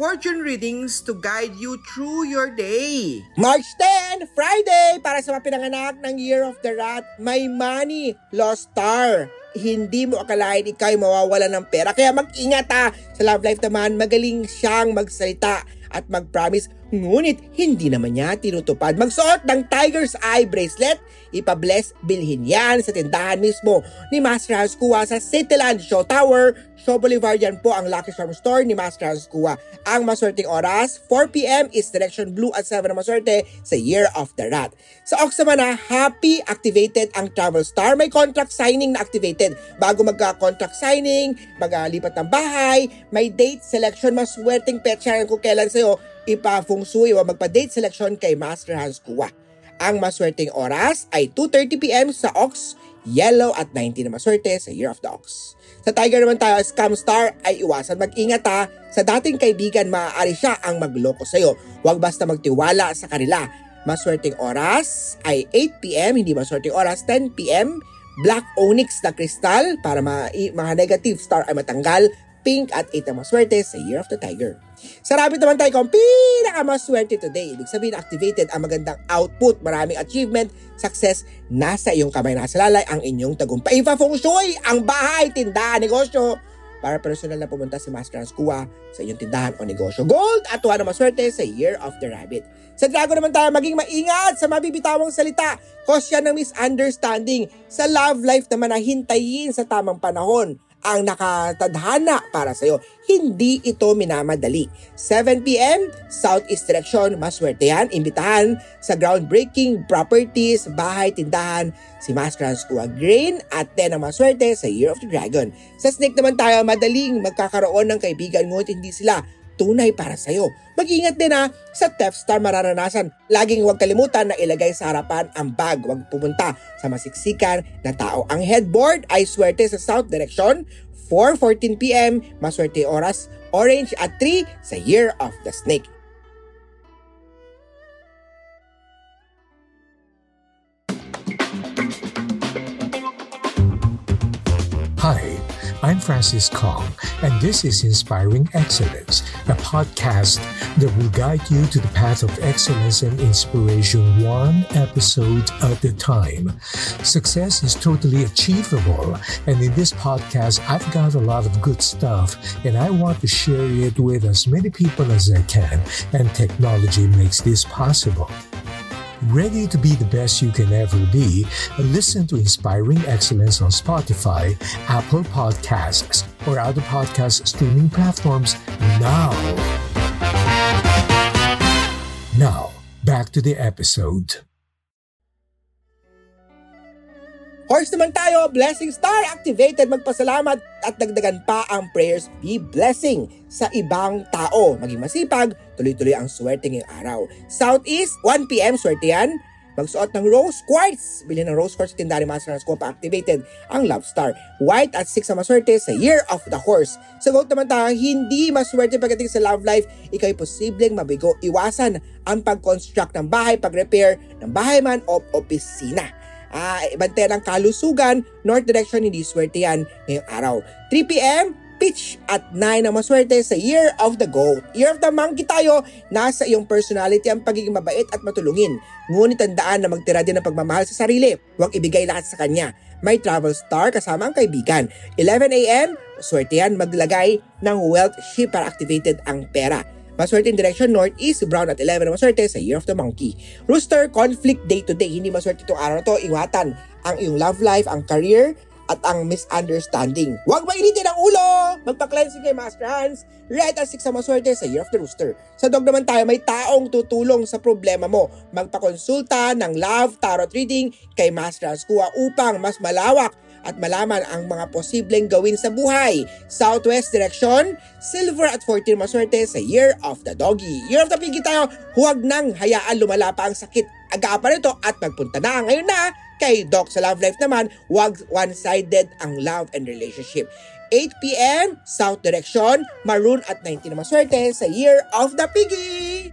fortune readings to guide you through your day. March 10, Friday, para sa mga pinanganak ng Year of the Rat, may money, lost star. Hindi mo akalain ikay mawawala ng pera. Kaya mag-ingat ha. Sa love life naman, magaling siyang magsalita at mag-promise. Ngunit, hindi naman niya tinutupad. Magsuot ng Tiger's Eye Bracelet. Ipa-bless, bilhin yan sa tindahan mismo ni Master Hanz Kua sa Cityland Show Tower. So, Bolivar yan po ang Lucky Charm Store ni Master Hanz Kua. Ang maswerteng oras, 4 p.m. is direction blue at 7 na maswerte sa Year of the Rat. Sa Ox naman na, happy activated ang Travel Star. May contract signing na activated. Bago magka-contract signing, maglipat ng bahay, may date selection, maswerteng petsa kung kailan sa'yo ipa-fungsuy o magpa-date selection kay Master Hanz Kua. Ang maswerteng oras ay 2:30 p.m. sa Ox, yellow at 19 na maswerte sa Year of the Ox. Sa Tiger naman tayo, Scam Star ay iwasan mag-ingat ha. Sa dating kaibigan, maaari siya ang magloko sa'yo. Huwag basta magtiwala sa kanila. Maswerteng oras ay 8 p.m, hindi maswerteng oras, 10 p.m. Black Onyx na kristal para mga negative star ay matanggal. Pink at 8 na maswerte sa Year of the Tiger. Sa rabbit naman tayo kung pinakamaswerte today. Ibig sabihin, activated ang magandang output, maraming achievement, success, nasa iyong kamay, nasa lalay ang inyong tagumpay. Ipa-feng shui ang bahay, tindahan, negosyo. Para personal na pumunta si Master Hanz Kua sa iyong tindahan o negosyo. Gold at 1 na maswerte sa Year of the Rabbit. Sa Drago naman tayo, maging maingat sa mabibitawang salita. Cause yan ng misunderstanding. Sa love life naman na hintayin sa tamang panahon ang nakatadhana para sa'yo. Hindi ito minamadali. 7 p.m, Southeast Direction, maswerte yan. Imbitahan sa groundbreaking properties, bahay, tindahan, si Master Hanz Kua. Green at 10 ang maswerte sa Year of the Dragon. Sa snake naman tayo, madaling magkakaroon ng kaibigan ngunit hindi sila tunay para sa'yo. Mag-ingat din ha, sa Theft Star mararanasan. Laging huwag kalimutan na ilagay sa harapan ang bag. Huwag pumunta sa masiksikan na tao. Ang headboard ay swerte sa south direction, 4:14 p.m, maswerte oras, orange at 3 sa Year of the Snake. Hi, I'm Francis Kong, and this is Inspiring Excellence, a podcast that will guide you to the path of excellence and inspiration one episode at a time. Success is totally achievable, and in this podcast, I've got a lot of good stuff, and I want to share it with as many people as I can, and technology makes this possible. Ready to be the best you can ever be? Listen to Inspiring Excellence on Spotify, Apple Podcasts, or other podcast streaming platforms now. Now, back to the episode. Horse naman tayo, Blessing Star activated. Magpasalamat at dagdagan pa ang prayers. Be blessing sa ibang tao. Maging masipag, tuloy-tuloy ang swerte ngayong araw. Southeast, 1 p.m, swerte yan. Magsuot ng rose quartz. Bili ng rose quartz sa tindahan ni Master Hanz Kua, pa-activated ang love star. White at 6 na maswerte sa Year of the Horse. Sa goat naman tayo, hindi maswerte pagdating sa love life. Ikaw'y posibleng mabigo. Iwasan ang pag-construct ng bahay, pag-repair ng bahay man o opisina. Bantay ng kalusugan, north direction, hindi swerte yan ngayong araw. 3 p.m, pitch at 9 na maswerte sa Year of the Goat. Year of the Monkey tayo, nasa iyong personality ang pagiging mabait at matulungin. Ngunit tandaan na magtira din ng pagmamahal sa sarili. Huwag ibigay lahat sa kanya. May travel star kasama ang kaibigan. 11 a.m, swerte yan, maglagay ng wealth ship para activated ang pera. Maswerte in direction northeast, brown at 11 na maswerte sa Year of the Monkey. Rooster, conflict day to day. Hindi maswerte itong araw na to. Iwatan ang iyong love life, ang career, at ang misunderstanding. Huwag mainitin ang ulo! Magpa-cleansing kay Master Hanz. Red at 6 na maswerte sa Year of the Rooster. Sa dog naman tayo, may taong tutulong sa problema mo. Magpakonsulta ng love tarot reading kay Master Hanz Kua upang mas malawak at malaman ang mga posibleng gawin sa buhay. Southwest Direction, Silver at 14 Maswerte sa Year of the Doggy. Year of the Piggy tayo, huwag nang hayaan lumala pa ang sakit. Agaapan ito at magpunta na ngayon na kay Doc. Sa love life naman, huwag one-sided ang love and relationship. 8 p.m. South Direction, Maroon at 19 Maswerte sa Year of the Piggy.